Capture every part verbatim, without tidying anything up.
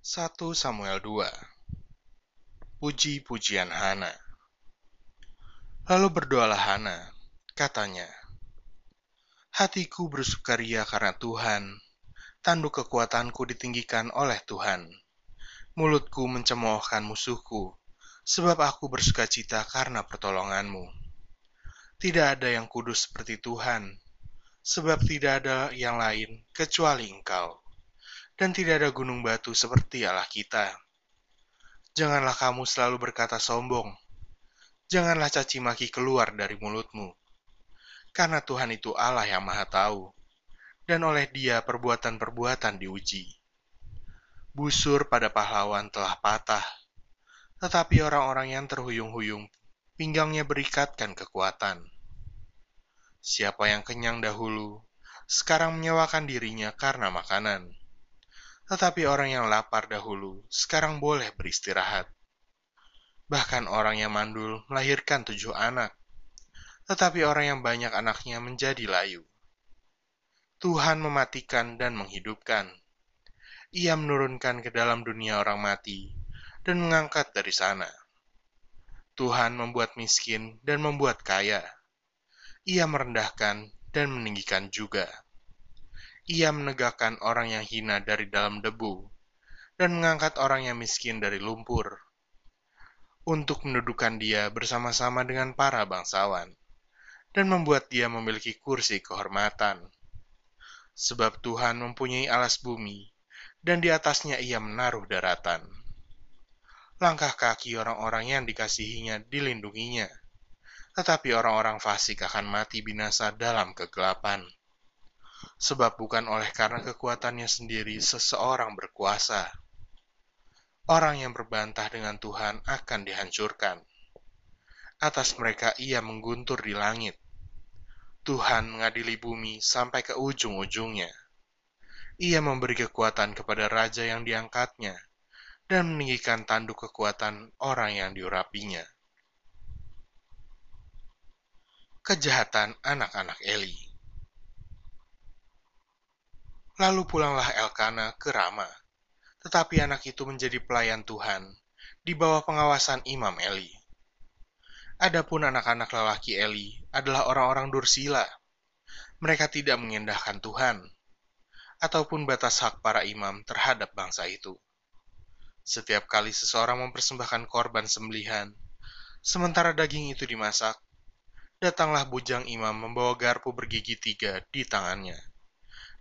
satu Samuel dua Puji-pujian Hana. Lalu berdoalah Hana, katanya, "Hatiku bersukaria karena Tuhan, tanduk kekuatanku ditinggikan oleh Tuhan. Mulutku mencemoohkan musuhku, sebab aku bersukacita karena pertolonganmu. Tidak ada yang kudus seperti Tuhan, sebab tidak ada yang lain kecuali Engkau. Dan tidak ada gunung batu seperti Allah kita. Janganlah kamu selalu berkata sombong. Janganlah caci maki keluar dari mulutmu. Karena Tuhan itu Allah yang Maha Tahu, dan oleh Dia perbuatan-perbuatan diuji. Busur pada pahlawan telah patah, tetapi orang-orang yang terhuyung-huyung pinggangnya berikatkan kekuatan. Siapa yang kenyang dahulu, sekarang menyewakan dirinya karena makanan. Tetapi orang yang lapar dahulu sekarang boleh beristirahat. Bahkan orang yang mandul melahirkan tujuh anak, tetapi orang yang banyak anaknya menjadi layu. Tuhan mematikan dan menghidupkan. Ia menurunkan ke dalam dunia orang mati dan mengangkat dari sana. Tuhan membuat miskin dan membuat kaya. Ia merendahkan dan meninggikan juga. Ia menegakkan orang yang hina dari dalam debu, dan mengangkat orang yang miskin dari lumpur, untuk mendudukan dia bersama-sama dengan para bangsawan, dan membuat dia memiliki kursi kehormatan. Sebab Tuhan mempunyai alas bumi, dan di atasnya ia menaruh daratan. Langkah kaki orang-orang yang dikasihinya dilindunginya, tetapi orang-orang fasik akan mati binasa dalam kegelapan. Sebab bukan oleh karena kekuatannya sendiri seseorang berkuasa. Orang yang berbantah dengan Tuhan akan dihancurkan. Atas mereka ia mengguntur di langit. Tuhan mengadili bumi sampai ke ujung-ujungnya. Ia memberi kekuatan kepada raja yang diangkatnya, dan meninggikan tanduk kekuatan orang yang diurapinya." Kejahatan anak-anak Eli. Lalu pulanglah Elkana ke Rama, tetapi anak itu menjadi pelayan Tuhan di bawah pengawasan Imam Eli. Adapun anak-anak lelaki Eli adalah orang-orang dursila. Mereka tidak mengindahkan Tuhan, ataupun batas hak para imam terhadap bangsa itu. Setiap kali seseorang mempersembahkan korban sembelihan, sementara daging itu dimasak, datanglah bujang imam membawa garpu bergigi tiga di tangannya,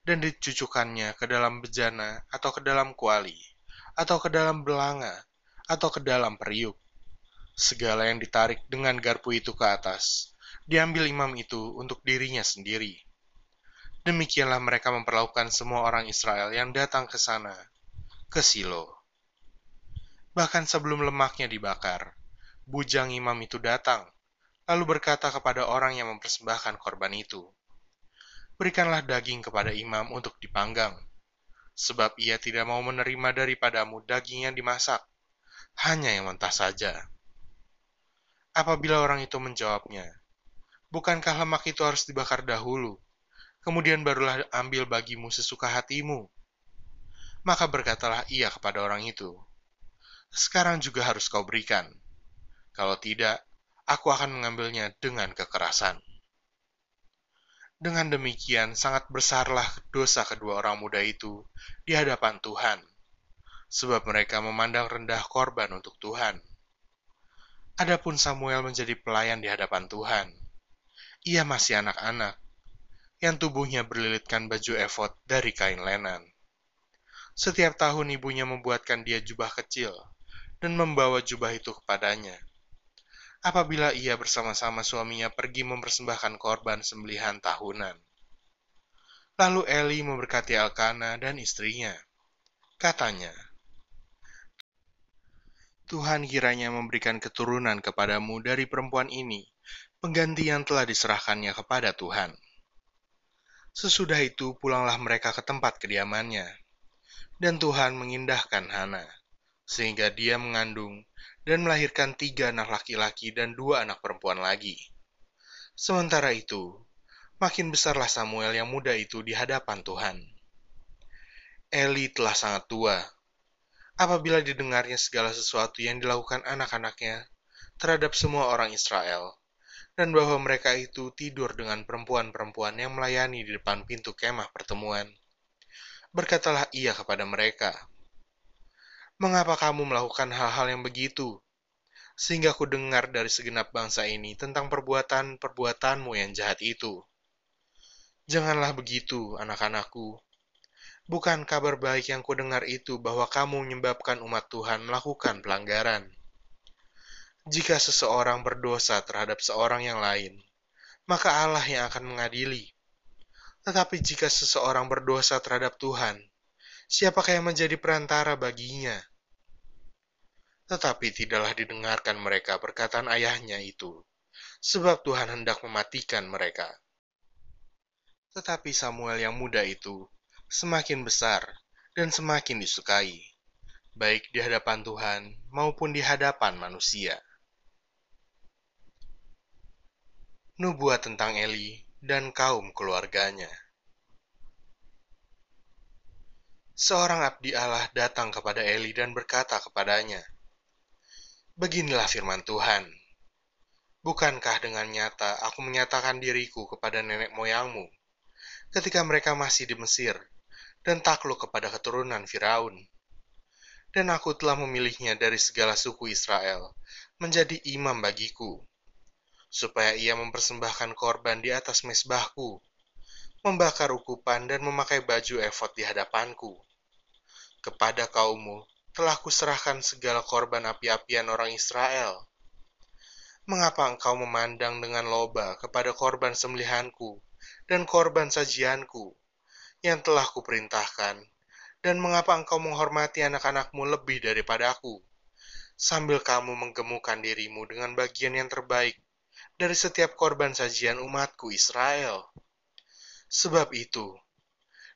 dan dicucukannya ke dalam bejana, atau ke dalam kuali, atau ke dalam belanga, atau ke dalam periuk. Segala yang ditarik dengan garpu itu ke atas, diambil imam itu untuk dirinya sendiri. Demikianlah mereka memperlakukan semua orang Israel yang datang ke sana, ke Silo. Bahkan sebelum lemaknya dibakar, bujang imam itu datang, lalu berkata kepada orang yang mempersembahkan korban itu, "Berikanlah daging kepada imam untuk dipanggang, sebab ia tidak mau menerima daripadamu daging yang dimasak, hanya yang mentah saja." Apabila orang itu menjawabnya, "Bukankah lemak itu harus dibakar dahulu, kemudian barulah ambil bagimu sesuka hatimu?" Maka berkatalah ia kepada orang itu, "Sekarang juga harus kau berikan. Kalau tidak, aku akan mengambilnya dengan kekerasan." Dengan demikian, sangat besarlah dosa kedua orang muda itu di hadapan Tuhan, sebab mereka memandang rendah korban untuk Tuhan. Adapun Samuel menjadi pelayan di hadapan Tuhan. Ia masih anak-anak, yang tubuhnya berlilitkan baju efod dari kain lenan. Setiap tahun ibunya membuatkan dia jubah kecil, dan membawa jubah itu kepadanya. Apabila ia bersama-sama suaminya pergi mempersembahkan korban sembelihan tahunan. Lalu Eli memberkati Elkana dan istrinya. Katanya, "Tuhan kiranya memberikan keturunan kepadamu dari perempuan ini, pengganti yang telah diserahkannya kepada Tuhan." Sesudah itu pulanglah mereka ke tempat kediamannya, dan Tuhan mengindahkan Hana, sehingga dia mengandung dan melahirkan tiga anak laki-laki dan dua anak perempuan lagi. Sementara itu, makin besarlah Samuel yang muda itu di hadapan Tuhan. Eli telah sangat tua. apabila didengarnya segala sesuatu yang dilakukan anak-anaknya terhadap semua orang Israel, dan bahwa mereka itu tidur dengan perempuan-perempuan yang melayani di depan pintu kemah pertemuan. Berkatalah ia kepada mereka, "Mengapa kamu melakukan hal-hal yang begitu? Sehingga ku dengar dari segenap bangsa ini tentang perbuatan-perbuatanmu yang jahat itu. Janganlah begitu, anak-anakku. Bukan kabar baik yang ku dengar itu bahwa kamu menyebabkan umat Tuhan melakukan pelanggaran. Jika seseorang berdosa terhadap seorang yang lain, maka Allah yang akan mengadili. Tetapi jika seseorang berdosa terhadap Tuhan, siapakah yang menjadi perantara baginya?" Tetapi tidaklah didengarkan mereka perkataan ayahnya itu, sebab Tuhan hendak mematikan mereka. Tetapi Samuel yang muda itu semakin besar dan semakin disukai, baik di hadapan Tuhan maupun di hadapan manusia. Nubuat tentang Eli dan kaum keluarganya. Seorang abdi Allah datang kepada Eli dan berkata kepadanya, "Beginilah firman Tuhan, bukankah dengan nyata aku menyatakan diriku kepada nenek moyangmu ketika mereka masih di Mesir dan takluk kepada keturunan Firaun? Dan aku telah memilihnya dari segala suku Israel menjadi imam bagiku, supaya ia mempersembahkan korban di atas mezbahku, membakar ukupan dan memakai baju efod di hadapanku. Kepada kaummu telah kuserahkan segala korban api-apian orang Israel. Mengapa engkau memandang dengan loba kepada korban sembelihanku dan korban sajianku yang telah kuperintahkan, dan mengapa engkau menghormati anak-anakmu lebih daripada aku, sambil kamu menggemukkan dirimu dengan bagian yang terbaik dari setiap korban sajian umatku Israel? Sebab itu,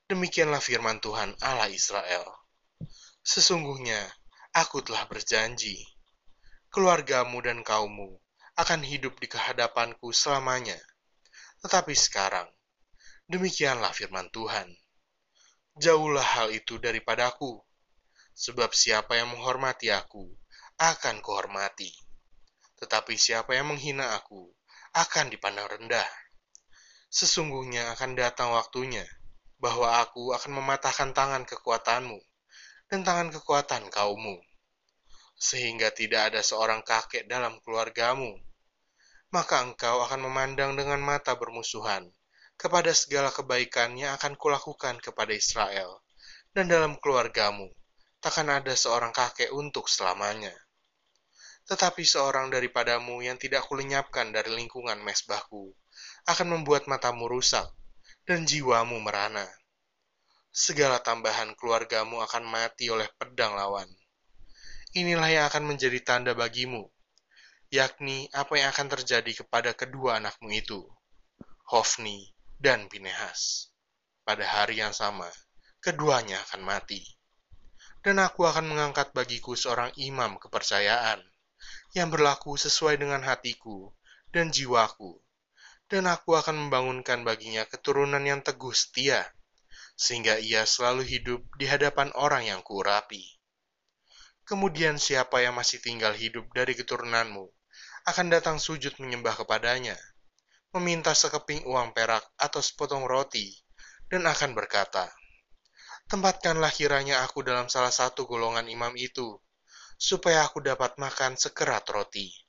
demikianlah firman Tuhan Allah Israel. Sesungguhnya, aku telah berjanji, keluargamu dan kaummu akan hidup di kehadapanku selamanya. Tetapi sekarang, demikianlah firman Tuhan. Jauhlah hal itu daripadaku, sebab siapa yang menghormati aku akan kuhormati. Tetapi siapa yang menghina aku akan dipandang rendah. Sesungguhnya akan datang waktunya bahwa aku akan mematahkan tangan kekuatanmu dan tangan kekuatan kaummu, sehingga tidak ada seorang kakek dalam keluargamu. Maka engkau akan memandang dengan mata bermusuhan kepada segala kebaikan yang akan kulakukan kepada Israel, dan dalam keluargamu takkan ada seorang kakek untuk selamanya. Tetapi seorang daripadamu yang tidak kulenyapkan dari lingkungan mezbahku akan membuat matamu rusak dan jiwamu merana. Segala tambahan keluargamu akan mati oleh pedang lawan. Inilah yang akan menjadi tanda bagimu, yakni apa yang akan terjadi kepada kedua anakmu itu, Hofni dan Pinehas. Pada hari yang sama, keduanya akan mati. Dan aku akan mengangkat bagiku seorang imam kepercayaan yang berlaku sesuai dengan hatiku dan jiwaku, dan aku akan membangunkan baginya keturunan yang teguh setia, sehingga ia selalu hidup di hadapan orang yang kuurapi. Kemudian siapa yang masih tinggal hidup dari keturunanmu akan datang sujud menyembah kepadanya, meminta sekeping uang perak atau sepotong roti, dan akan berkata, "Tempatkanlah kiranya aku dalam salah satu golongan imam itu, supaya aku dapat makan sekerat roti."